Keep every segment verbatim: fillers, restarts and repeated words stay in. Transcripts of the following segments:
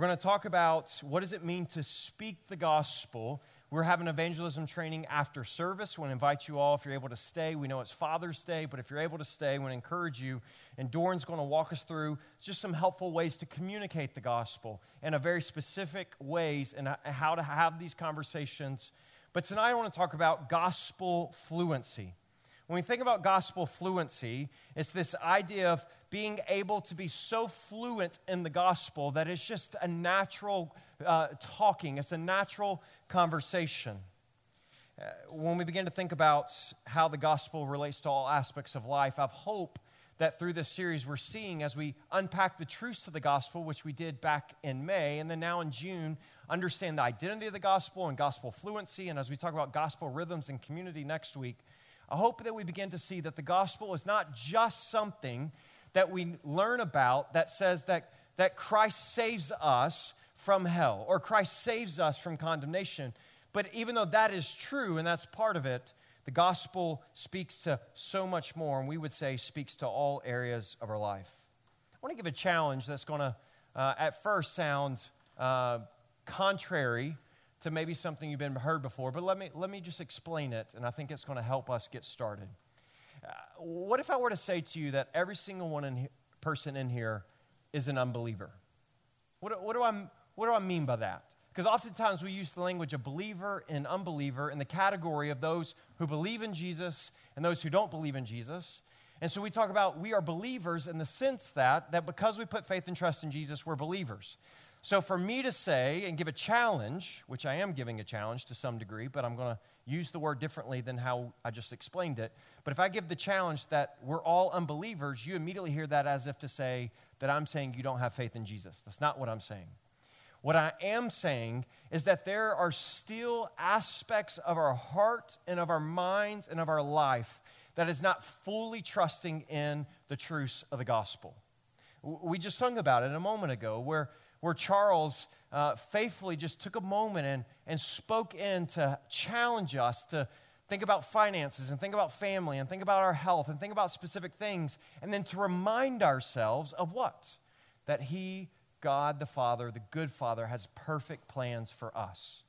We're going to talk about what does it mean to speak the gospel. We're having evangelism training after service. We'll invite you all if you're able to stay. We know it's Father's Day, but if you're able to stay, we'll encourage you. And Doran's going to walk us through just some helpful ways to communicate the gospel in a very specific ways and how to have these conversations. But tonight I want to talk about gospel fluency. When we think about gospel fluency, it's this idea of being able to be so fluent in the gospel that it's just a natural uh, talking. It's a natural conversation. Uh, when we begin to think about how the gospel relates to all aspects of life, I hope that through this series we're seeing as we unpack the truths of the gospel, which we did back in May, and then now in June, understand the identity of the gospel and gospel fluency. And as we talk about gospel rhythms and community next week, I hope that we begin to see that the gospel is not just something that we learn about that says that, that Christ saves us from hell or Christ saves us from condemnation. But even though that is true and that's part of it, the gospel speaks to so much more, and we would say speaks to all areas of our life. I want to give a challenge that's going to, uh, at first, sound uh, contrary to maybe something you've been heard before, but let me let me just explain it, and I think it's going to help us get started. Uh, what if I were to say to you that every single one in he- person in here is an unbeliever? What what do I what do I mean by that? Because oftentimes we use the language of believer and unbeliever in the category of those who believe in Jesus and those who don't believe in Jesus. And so we talk about we are believers in the sense that that because we put faith and trust in Jesus, we're believers. So for me to say and give a challenge, which I am giving a challenge to some degree, but I'm going to use the word differently than how I just explained it. But if I give the challenge that we're all unbelievers, you immediately hear that as if to say that I'm saying you don't have faith in Jesus. That's not what I'm saying. What I am saying is that there are still aspects of our heart and of our minds and of our life that is not fully trusting in the truths of the gospel. We just sung about it a moment ago where where Charles uh, faithfully just took a moment and, and spoke in to challenge us to think about finances and think about family and think about our health and think about specific things, and then to remind ourselves of what? That he, God the Father, the good Father, has perfect plans for us.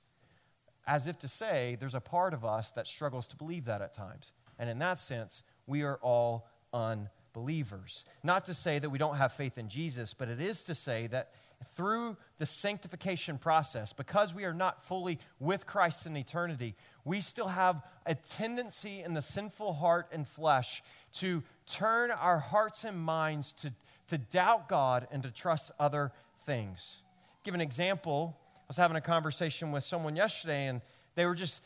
As if to say, there's a part of us that struggles to believe that at times. And in that sense, we are all unbelievers. Not to say that we don't have faith in Jesus, but it is to say that through the sanctification process, because we are not fully with Christ in eternity, we still have a tendency in the sinful heart and flesh to turn our hearts and minds to, to doubt God and to trust other things. Give an example. I was having a conversation with someone yesterday, and they were just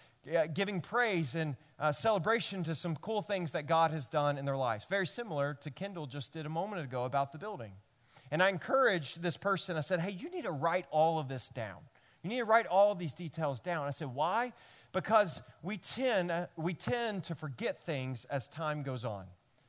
giving praise and uh, celebration to some cool things that God has done in their lives. Very similar to Kendall just did a moment ago about the building. And I encouraged this person. I said, hey, you need to write all of this down. You need to write all of these details down. I said, why? Because we tend, we tend to forget things as time goes on.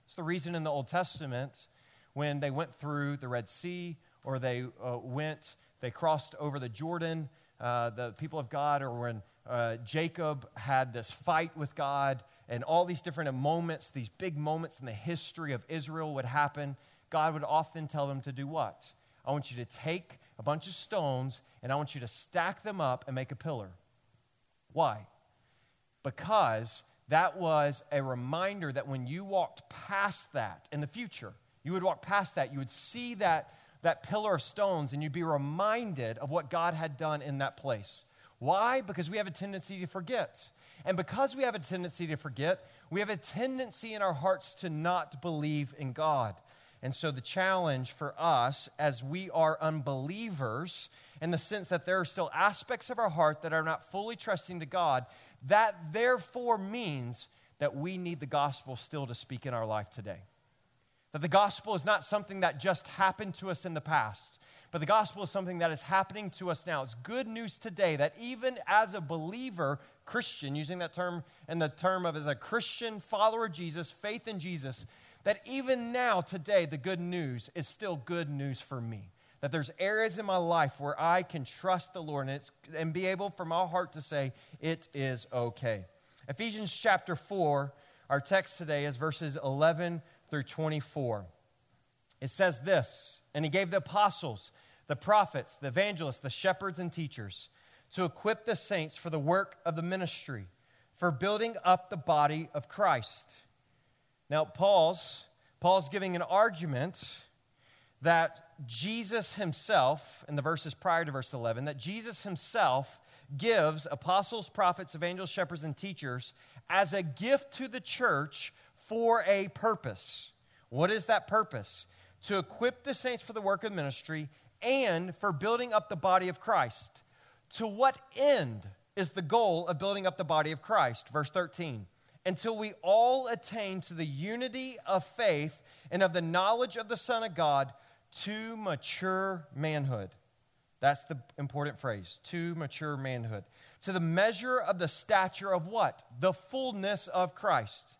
It's the reason in the Old Testament when they went through the Red Sea or they uh, went, they crossed over the Jordan, uh, the people of God, or when uh, Jacob had this fight with God and all these different moments, these big moments in the history of Israel would happen. God would often tell them to do what? I want you to take a bunch of stones and I want you to stack them up and make a pillar. Why? Because that was a reminder that when you walked past that in the future, you would walk past that, you would see that, that pillar of stones and you'd be reminded of what God had done in that place. Why? Because we have a tendency to forget. And because we have a tendency to forget, we have a tendency in our hearts to not believe in God. And so the challenge for us as we are unbelievers in the sense that there are still aspects of our heart that are not fully trusting to God, that therefore means that we need the gospel still to speak in our life today. That the gospel is not something that just happened to us in the past, but the gospel is something that is happening to us now. It's good news today that even as a believer, Christian, using that term and the term of as a Christian follower of Jesus, faith in Jesus, that even now, today, the good news is still good news for me. That there's areas in my life where I can trust the Lord and, it's, and be able from my heart to say, it is okay. Ephesians chapter four, our text today is verses eleven through twenty-four. It says this, and he gave the apostles, the prophets, the evangelists, the shepherds, and teachers, to equip the saints for the work of the ministry, for building up the body of Christ. Now, Paul's, Paul's giving an argument that Jesus himself, in the verses prior to verse eleven, that Jesus himself gives apostles, prophets, evangelists, shepherds, and teachers as a gift to the church for a purpose. What is that purpose? To equip the saints for the work of ministry and for building up the body of Christ. To what end is the goal of building up the body of Christ? Verse thirteen, until we all attain to the unity of faith and of the knowledge of the Son of God to mature manhood. That's the important phrase, to mature manhood. To the measure of the stature of what? The fullness of Christ.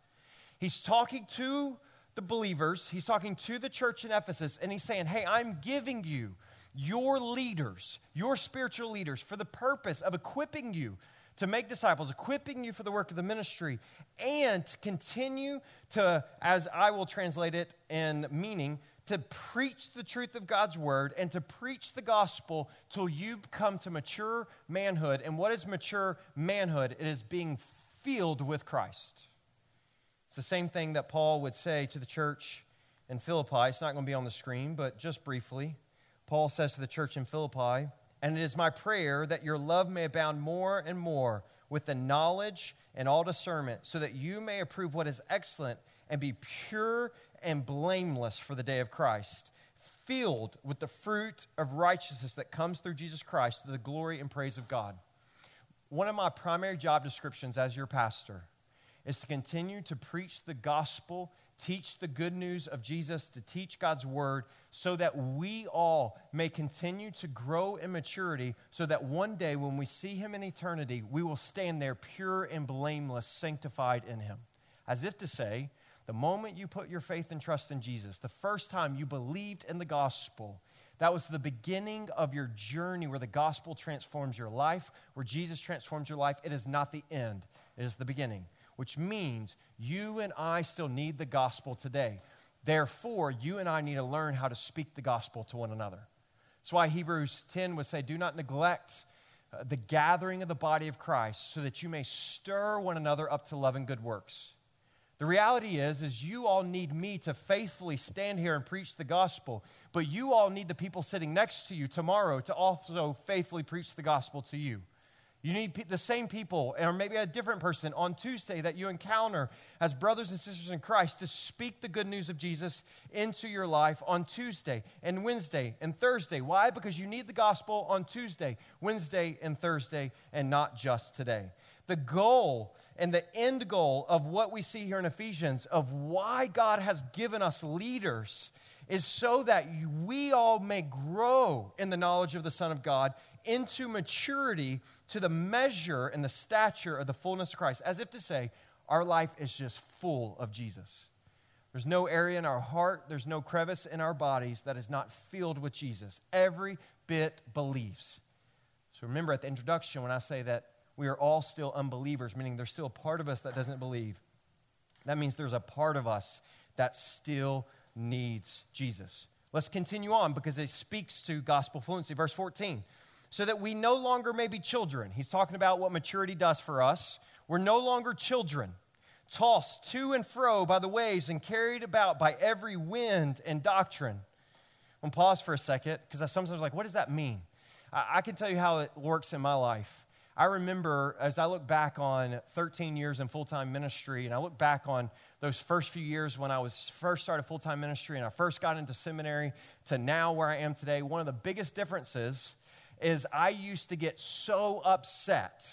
He's talking to the believers. He's talking to the church in Ephesus, and he's saying, hey, I'm giving you your leaders, your spiritual leaders, for the purpose of equipping you to make disciples, equipping you for the work of the ministry, and to continue to, as I will translate it in meaning, to preach the truth of God's word and to preach the gospel till you come to mature manhood. And what is mature manhood? It is being filled with Christ. It's the same thing that Paul would say to the church in Philippi. It's not going to be on the screen, but just briefly. Paul says to the church in Philippi, and it is my prayer that your love may abound more and more with the knowledge and all discernment, so that you may approve what is excellent and be pure and blameless for the day of Christ, filled with the fruit of righteousness that comes through Jesus Christ to the glory and praise of God. One of my primary job descriptions as your pastor is to continue to preach the gospel, teach the good news of Jesus, to teach God's word, so that we all may continue to grow in maturity, so that one day when we see him in eternity, we will stand there pure and blameless, sanctified in him. As if to say, the moment you put your faith and trust in Jesus, the first time you believed in the gospel, that was the beginning of your journey where the gospel transforms your life, where Jesus transforms your life. It is not the end. It is the beginning, which means you and I still need the gospel today. Therefore, you and I need to learn how to speak the gospel to one another. That's why Hebrews ten would say, do not neglect the gathering of the body of Christ, so that you may stir one another up to love and good works. The reality is, is you all need me to faithfully stand here and preach the gospel, but you all need the people sitting next to you tomorrow to also faithfully preach the gospel to you. You need the same people, or maybe a different person on Tuesday that you encounter as brothers and sisters in Christ, to speak the good news of Jesus into your life on Tuesday and Wednesday and Thursday. Why? Because you need the gospel on Tuesday, Wednesday, and Thursday, and not just today. The goal and the end goal of what we see here in Ephesians, of why God has given us leaders, is so that we all may grow in the knowledge of the Son of God into maturity, to the measure and the stature of the fullness of Christ. As if to say, our life is just full of Jesus. There's no area in our heart, there's no crevice in our bodies that is not filled with Jesus. Every bit believes. So remember at the introduction when I say that we are all still unbelievers, meaning there's still a part of us that doesn't believe. That means there's a part of us that still needs Jesus. Let's continue on, because it speaks to gospel fluency. Verse fourteen, so that we no longer may be children. He's talking about what maturity does for us. We're no longer children, tossed to and fro by the waves and carried about by every wind and doctrine. I'm going to pause for a second, because I sometimes like, what does that mean? I, I can tell you how it works in my life. I remember as I look back on thirteen years in full-time ministry, and I look back on those first few years when I was first started full-time ministry and I first got into seminary to now where I am today, one of the biggest differences is I used to get so upset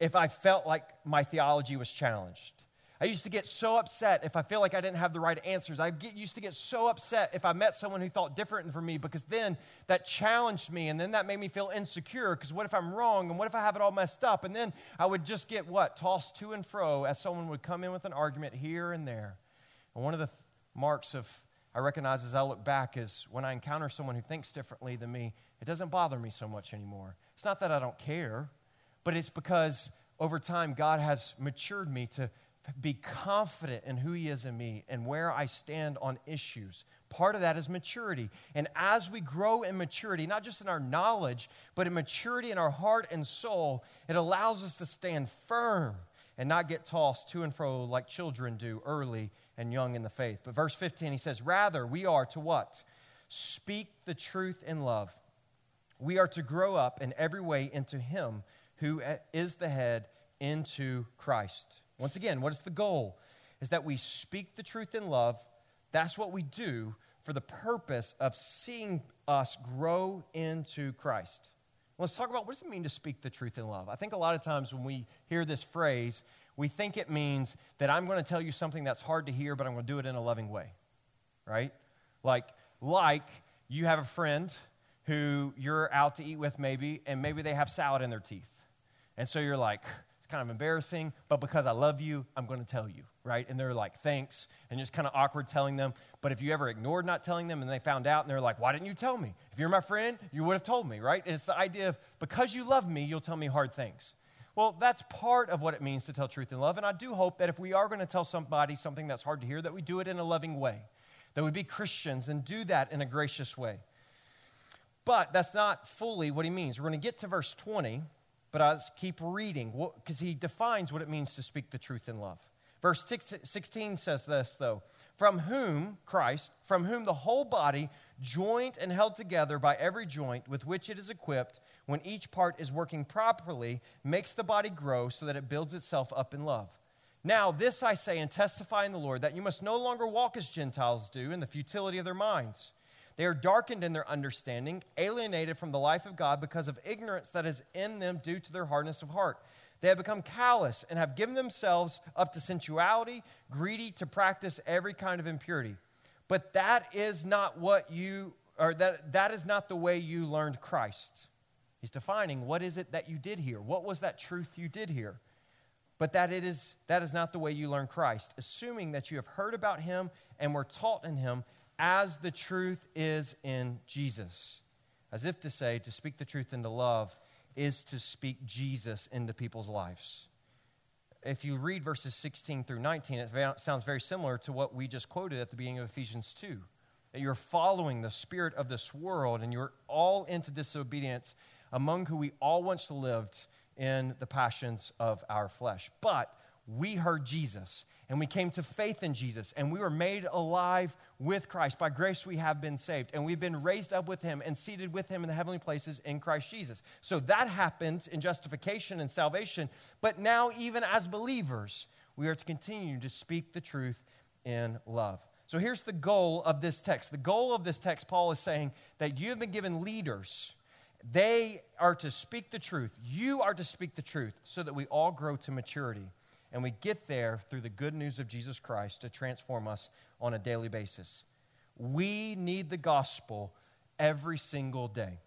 if I felt like my theology was challenged. I used to get so upset if I feel like I didn't have the right answers. I get, used to get so upset if I met someone who thought different from me, because then that challenged me, and then that made me feel insecure, because what if I'm wrong, and what if I have it all messed up? And then I would just get, what, tossed to and fro as someone would come in with an argument here and there. And one of the th- marks of I recognize as I look back is when I encounter someone who thinks differently than me, it doesn't bother me so much anymore. It's not that I don't care, but it's because over time God has matured me to be confident in who he is in me and where I stand on issues. Part of that is maturity. And as we grow in maturity, not just in our knowledge, but in maturity in our heart and soul, it allows us to stand firm and not get tossed to and fro like children do early and young in the faith. But verse fifteen, he says, rather, we are to what? Speak the truth in love. We are to grow up in every way into him who is the head, into Christ. Once again, what is the goal? Is that we speak the truth in love. That's what we do for the purpose of seeing us grow into Christ. Let's talk about what does it mean to speak the truth in love. I think a lot of times when we hear this phrase, we think it means that I'm going to tell you something that's hard to hear, but I'm going to do it in a loving way, right? Like, like you have a friend who you're out to eat with maybe, and maybe they have salad in their teeth. And so you're like, kind of embarrassing, but because I love you, I'm going to tell you, right? And they're like, thanks, and just kind of awkward telling them. But if you ever ignored not telling them and they found out and they're like, why didn't you tell me? If you're my friend, you would have told me, right? And it's the idea of because you love me, you'll tell me hard things. Well, that's part of what it means to tell truth in love, and I do hope that if we are going to tell somebody something that's hard to hear, that we do it in a loving way, that we be Christians and do that in a gracious way. But that's not fully what he means. We're going to get to verse twenty, but let's keep reading, because he defines what it means to speak the truth in love. Verse sixteen says this, though. From whom, Christ, from whom the whole body, joined and held together by every joint with which it is equipped, when each part is working properly, makes the body grow so that it builds itself up in love. Now this I say and testify in the Lord, that you must no longer walk as Gentiles do in the futility of their minds. They are darkened in their understanding, alienated from the life of God because of ignorance that is in them due to their hardness of heart. They have become callous and have given themselves up to sensuality, greedy to practice every kind of impurity. But that is not what you, or that, that is not the way you learned Christ. He's defining what is it that you did here? What was that truth you did here? But that it is that is not the way you learned Christ, assuming that you have heard about him and were taught in him, as the truth is in Jesus. As if to say, to speak the truth into love is to speak Jesus into people's lives. If you read verses sixteen through nineteen, it sounds very similar to what we just quoted at the beginning of Ephesians two, that you're following the spirit of this world and you're all into disobedience, among who we all once lived in the passions of our flesh. But we heard Jesus, and we came to faith in Jesus, and we were made alive with Christ. By grace we have been saved, and we've been raised up with him and seated with him in the heavenly places in Christ Jesus. So that happens in justification and salvation, but now even as believers, we are to continue to speak the truth in love. So here's the goal of this text. The goal of this text, Paul is saying that you have been given leaders. They are to speak the truth. You are to speak the truth so that we all grow to maturity. And we get there through the good news of Jesus Christ to transform us on a daily basis. We need the gospel every single day.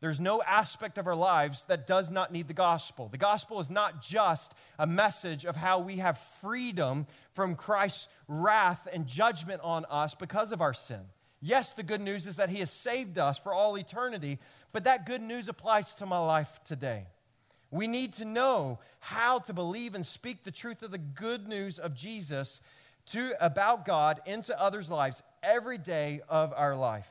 There's no aspect of our lives that does not need the gospel. The gospel is not just a message of how we have freedom from Christ's wrath and judgment on us because of our sin. Yes, the good news is that he has saved us for all eternity, but that good news applies to my life today. We need to know how to believe and speak the truth of the good news of Jesus to about God into others' lives every day of our life.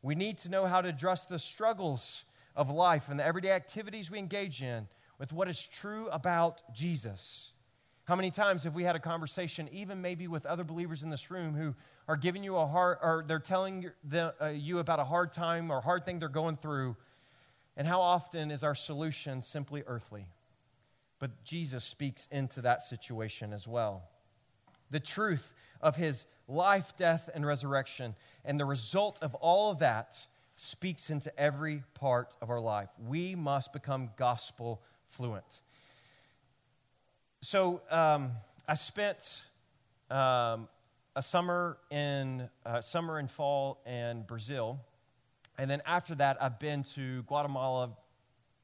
We need to know how to address the struggles of life and the everyday activities we engage in with what is true about Jesus. How many times have we had a conversation, even maybe with other believers in this room who are giving you a hard, or they're telling the, uh, you about a hard time or hard thing they're going through? And how often is our solution simply earthly? But Jesus speaks into that situation as well. The truth of his life, death, and resurrection, and the result of all of that speaks into every part of our life. We must become gospel fluent. So um, I spent um, a summer in uh, summer and fall in Brazil. And then after that, I've been to Guatemala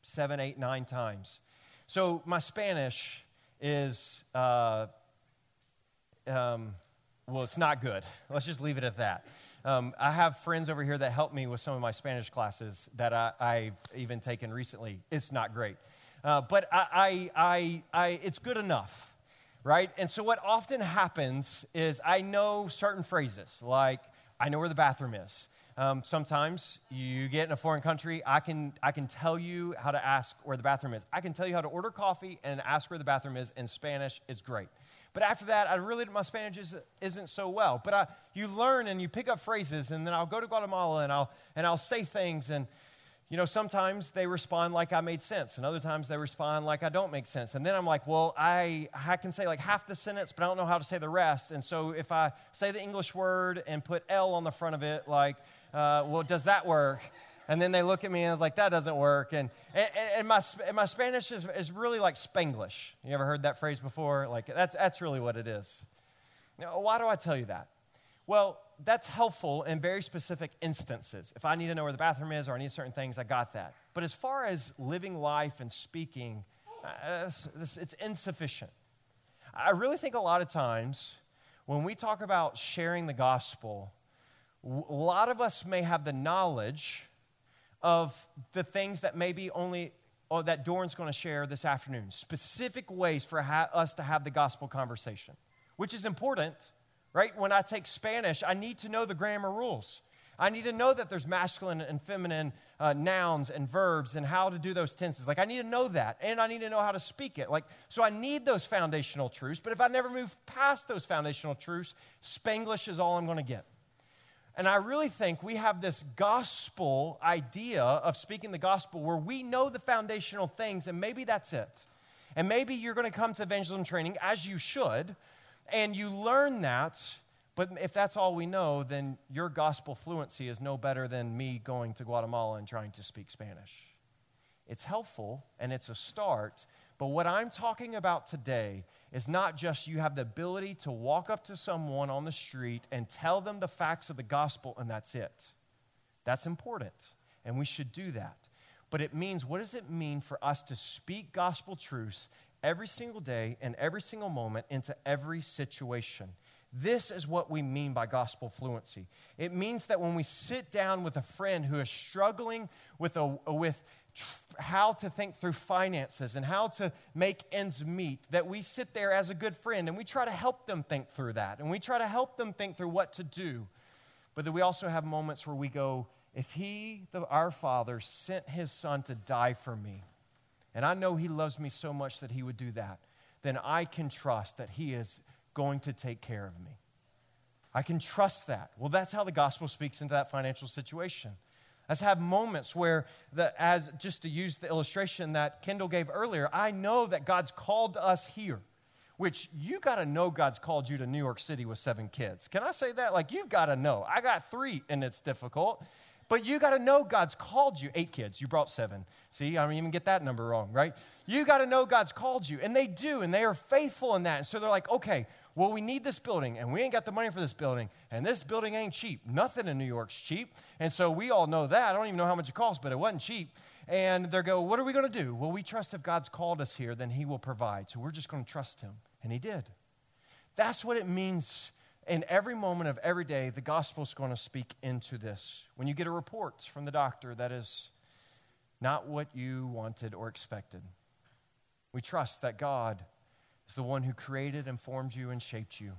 seven, eight, nine times. So my Spanish is, uh, um, well, it's not good. Let's just leave it at that. Um, I have friends over here that help me with some of my Spanish classes that I, I've even taken recently. It's not great. Uh, but I, I, I, I, it's good enough. right? And so what often happens is I know certain phrases, like I know where the bathroom is. Um, sometimes you get in a foreign country, I can I can tell you how to ask where the bathroom is. I can tell you how to order coffee and ask where the bathroom is in Spanish. It's great. But after that, I really, my Spanish is, isn't so well. But I, you learn and you pick up phrases, and then I'll go to Guatemala and I'll and I'll say things, and you know, sometimes they respond like I made sense, and other times they respond like I don't make sense. And then I'm like, well, I, I can say like half the sentence, but I don't know how to say the rest. And so if I say the English word and put L on the front of it, like, uh, well, does that work? And then they look at me and it's like, that doesn't work. And and, and my and my Spanish is, is really like Spanglish. You ever heard that phrase before? Like, that's that's really what it is. Now, why do I tell you that? Well, that's helpful in very specific instances. If I need to know where the bathroom is or I need certain things, I got that. But as far as living life and speaking, uh, it's, it's insufficient. I really think a lot of times when we talk about sharing the gospel, w- a lot of us may have the knowledge of the things that maybe only or that Doran's going to share this afternoon, specific ways for ha- us to have the gospel conversation, which is important. Right? When I take Spanish, I need to know the grammar rules. I need to know that there's masculine and feminine uh, nouns and verbs and how to do those tenses. Like, I need to know that, and I need to know how to speak it. Like, so I need those foundational truths, but if I never move past those foundational truths, Spanglish is all I'm going to get. And I really think we have this gospel idea of speaking the gospel where we know the foundational things, and maybe that's it. And maybe you're going to come to evangelism training, as you should, and you learn that, but if that's all we know, then your gospel fluency is no better than me going to Guatemala and trying to speak Spanish. It's helpful, and it's a start, but what I'm talking about today is not just you have the ability to walk up to someone on the street and tell them the facts of the gospel, and that's it. That's important, and we should do that. But it means, what does it mean for us to speak gospel truths every single day and every single moment into every situation? This is what we mean by gospel fluency. It means that when we sit down with a friend who is struggling with a with how to think through finances and how to make ends meet, that we sit there as a good friend and we try to help them think through that, and we try to help them think through what to do. But that we also have moments where we go, if he, the, our Father, sent his son to die for me, and I know he loves me so much that he would do that, then I can trust that he is going to take care of me. I can trust that. Well, that's how the gospel speaks into that financial situation. Let's have moments where, the, as just to use the illustration that Kendall gave earlier, I know that God's called us here, which you got to know God's called you to New York City with seven kids. Can I say that? Like, you've got to know. I got three, and it's difficult. But you got to know God's called you. Eight kids. You brought seven. See, I don't even get that number wrong, right? You got to know God's called you. And they do, and they are faithful in that. And so they're like, okay, well, we need this building, and we ain't got the money for this building, and this building ain't cheap. Nothing in New York's cheap. And so we all know that. I don't even know how much it costs, but it wasn't cheap. And they go, what are we going to do? Well, we trust if God's called us here, then he will provide. So we're just going to trust him. And he did. That's what it means. In every moment of every day, the gospel is going to speak into this. When you get a report from the doctor that is not what you wanted or expected, we trust that God is the one who created and formed you and shaped you.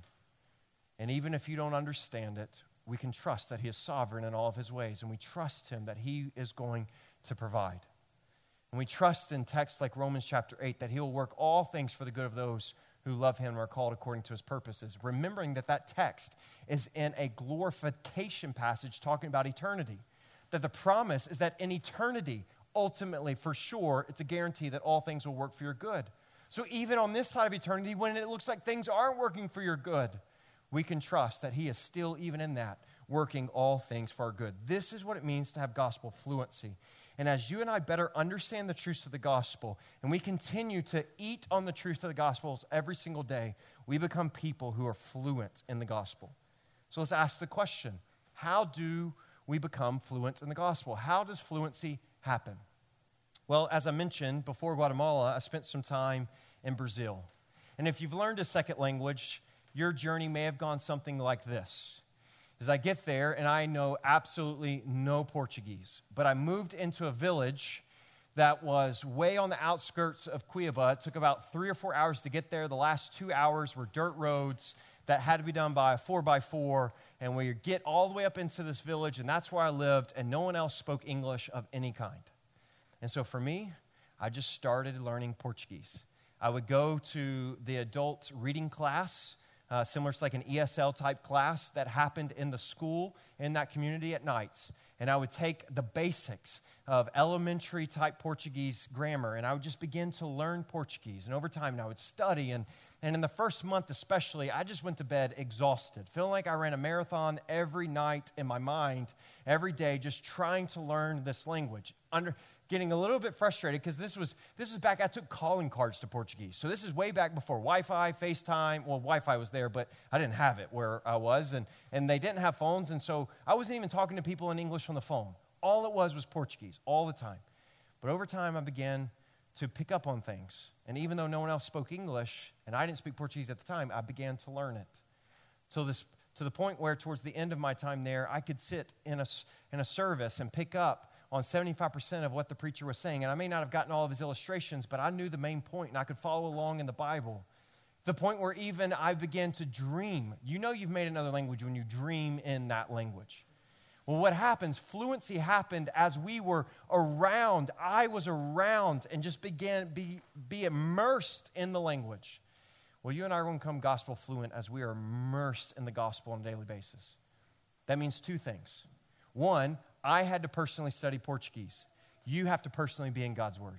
And even if you don't understand it, we can trust that he is sovereign in all of his ways, and we trust him that he is going to provide. And we trust in texts like Romans chapter eight that he'll work all things for the good of those who love him and are called according to his purposes, remembering that that text is in a glorification passage talking about eternity, that the promise is that in eternity, ultimately, for sure, it's a guarantee that all things will work for your good. So even on this side of eternity, when it looks like things aren't working for your good, we can trust that he is still, even in that, working all things for our good. This is what it means to have gospel fluency. And as you and I better understand the truths of the gospel, and we continue to eat on the truth of the gospels every single day, we become people who are fluent in the gospel. So let's ask the question, how do we become fluent in the gospel? How does fluency happen? Well, as I mentioned, before Guatemala, I spent some time in Brazil. And if you've learned a second language, your journey may have gone something like this. As I get there, and I know absolutely no Portuguese, but I moved into a village that was way on the outskirts of Cuiaba. It took about three or four hours to get there. The last two hours were dirt roads that had to be done by a four by four, and we get all the way up into this village, and that's where I lived, and no one else spoke English of any kind. And so for me, I just started learning Portuguese. I would go to the adult reading class, uh, similar to like an E S L-type class that happened in the school in that community at nights. And I would take the basics of elementary-type Portuguese grammar, and I would just begin to learn Portuguese. And over time, I would study. And, and in the first month especially, I just went to bed exhausted, feeling like I ran a marathon every night in my mind, every day, just trying to learn this language. Under... Getting a little bit frustrated because this was this is back, I took calling cards to Portuguese. So this is way back before Wi-Fi, FaceTime. Well, Wi-Fi was there, but I didn't have it where I was. And, and they didn't have phones. And so I wasn't even talking to people in English on the phone. All it was was Portuguese all the time. But over time, I began to pick up on things. And even though no one else spoke English, and I didn't speak Portuguese at the time, I began to learn it. So this to the point where towards the end of my time there, I could sit in a, in a service and pick up on seventy-five percent of what the preacher was saying. And I may not have gotten all of his illustrations, but I knew the main point, and I could follow along in the Bible. The point where even I began to dream. You know you've made another language when you dream in that language. Well, what happens, fluency happened as we were around, I was around, and just began to be, be immersed in the language. Well, you and I are going to become gospel fluent as we are immersed in the gospel on a daily basis. That means two things. One, I had to personally study Portuguese. You have to personally be in God's Word.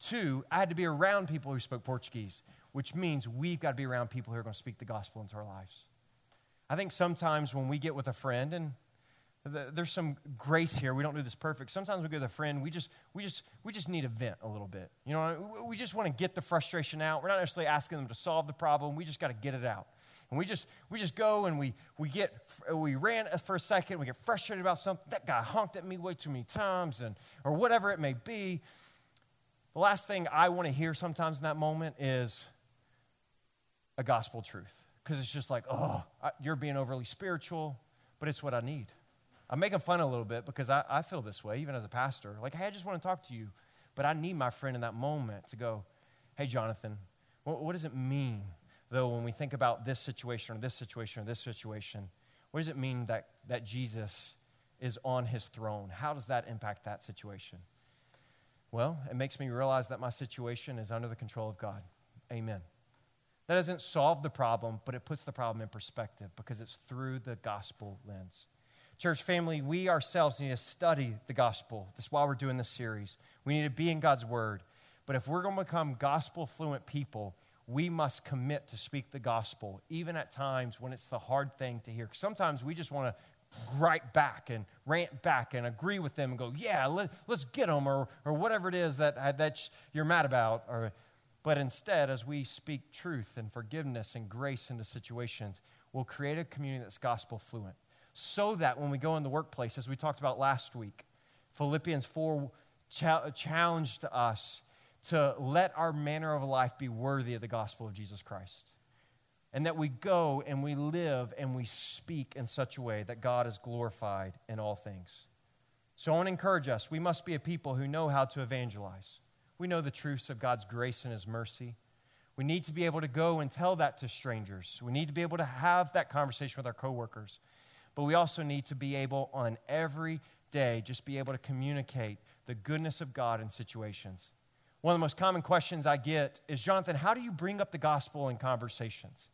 Two, I had to be around people who spoke Portuguese, which means we've got to be around people who are going to speak the gospel into our lives. I think sometimes when we get with a friend, and the, there's some grace here, we don't do this perfect. Sometimes we get with a friend, we just we just we just need to vent a little bit. You know, we just want to get the frustration out. We're not necessarily asking them to solve the problem. We just got to get it out. And we just we just go and we we get we ran for a second. We get frustrated about something. That guy honked at me way too many times, and or whatever it may be. The last thing I want to hear sometimes in that moment is a gospel truth, because it's just like, oh, I, you're being overly spiritual, but it's what I need. I'm making fun a little bit because I, I feel this way even as a pastor. Like, hey, I just want to talk to you, but I need my friend in that moment to go, hey, Jonathan, what, what does it mean? Though when we think about this situation or this situation or this situation, what does it mean that, that Jesus is on his throne? How does that impact that situation? Well, it makes me realize that my situation is under the control of God. Amen. That doesn't solve the problem, but it puts the problem in perspective because it's through the gospel lens. Church family, we ourselves need to study the gospel. That's why we're doing this series. We need to be in God's Word. But if we're going to become gospel-fluent people, we must commit to speak the gospel, even at times when it's the hard thing to hear. Sometimes we just want to gripe back and rant back and agree with them and go, yeah, let, let's get them, or, or whatever it is that, that you're mad about. Or, but instead, as we speak truth and forgiveness and grace into situations, we'll create a community that's gospel fluent so that when we go in the workplace, as we talked about last week, Philippians four cha- challenged us to let our manner of life be worthy of the gospel of Jesus Christ. And that we go and we live and we speak in such a way that God is glorified in all things. So I want to encourage us, we must be a people who know how to evangelize. We know the truths of God's grace and His mercy. We need to be able to go and tell that to strangers. We need to be able to have that conversation with our coworkers. But we also need to be able on every day just be able to communicate the goodness of God in situations. One of the most common questions I get is, Jonathan, how do you bring up the gospel in conversations?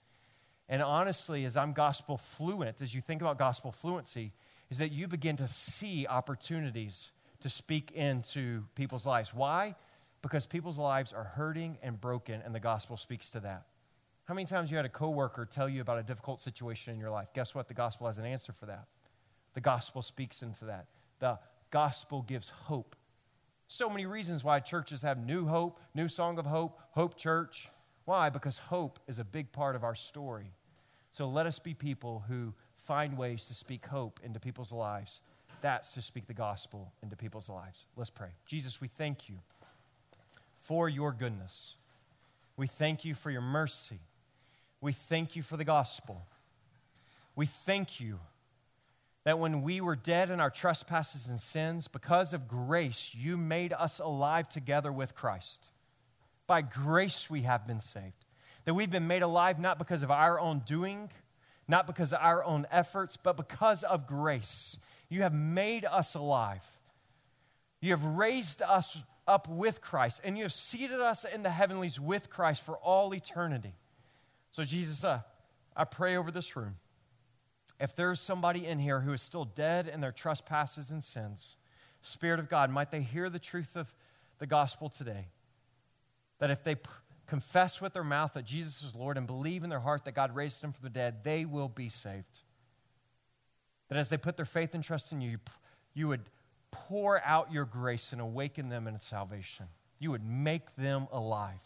And honestly, as I'm gospel fluent, as you think about gospel fluency, is that you begin to see opportunities to speak into people's lives. Why? Because people's lives are hurting and broken, and the gospel speaks to that. How many times you had a coworker tell you about a difficult situation in your life? Guess what? The gospel has an answer for that. The gospel speaks into that. The gospel gives hope. So many reasons why churches have New Hope, New Song of Hope, Hope Church. Why? Because hope is a big part of our story. So let us be people who find ways to speak hope into people's lives. That's to speak the gospel into people's lives. Let's pray. Jesus, we thank you for your goodness. We thank you for your mercy. We thank you for the gospel. We thank you that when we were dead in our trespasses and sins, because of grace, you made us alive together with Christ. By grace we have been saved. That we've been made alive not because of our own doing, not because of our own efforts, but because of grace. You have made us alive. You have raised us up with Christ, and you have seated us in the heavenlies with Christ for all eternity. So Jesus, uh, I pray over this room. If there's somebody in here who is still dead in their trespasses and sins, Spirit of God, might they hear the truth of the gospel today, that if they p- confess with their mouth that Jesus is Lord and believe in their heart that God raised him from the dead, they will be saved. That as they put their faith and trust in you, you, p- you would pour out your grace and awaken them in salvation. You would make them alive.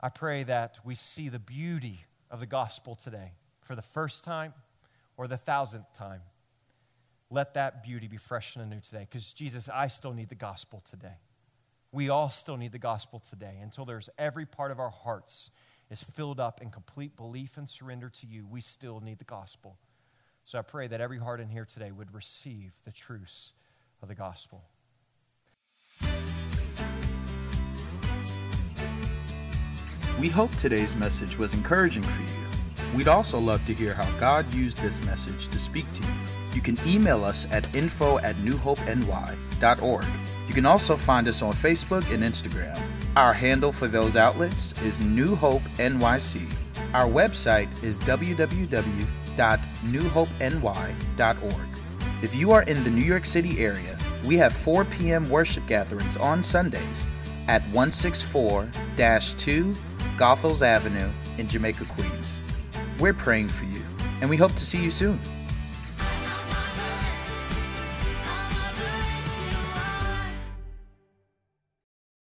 I pray that we see the beauty of the gospel today. For the first time or the thousandth time, let that beauty be fresh and anew today. Because Jesus, I still need the gospel today. We all still need the gospel today until there's every part of our hearts is filled up in complete belief and surrender to you. We still need the gospel. So I pray that every heart in here today would receive the truths of the gospel. We hope today's message was encouraging for you. We'd also love to hear how God used this message to speak to you. You can email us at info at new hope n y dot org. You can also find us on Facebook and Instagram. Our handle for those outlets is New Hope N Y C. Our website is w w w dot new hope n y dot org. If you are in the New York City area, we have four p.m. worship gatherings on Sundays at one sixty-four dash two Gothels Avenue in Jamaica, Queens. We're praying for you, and we hope to see you soon.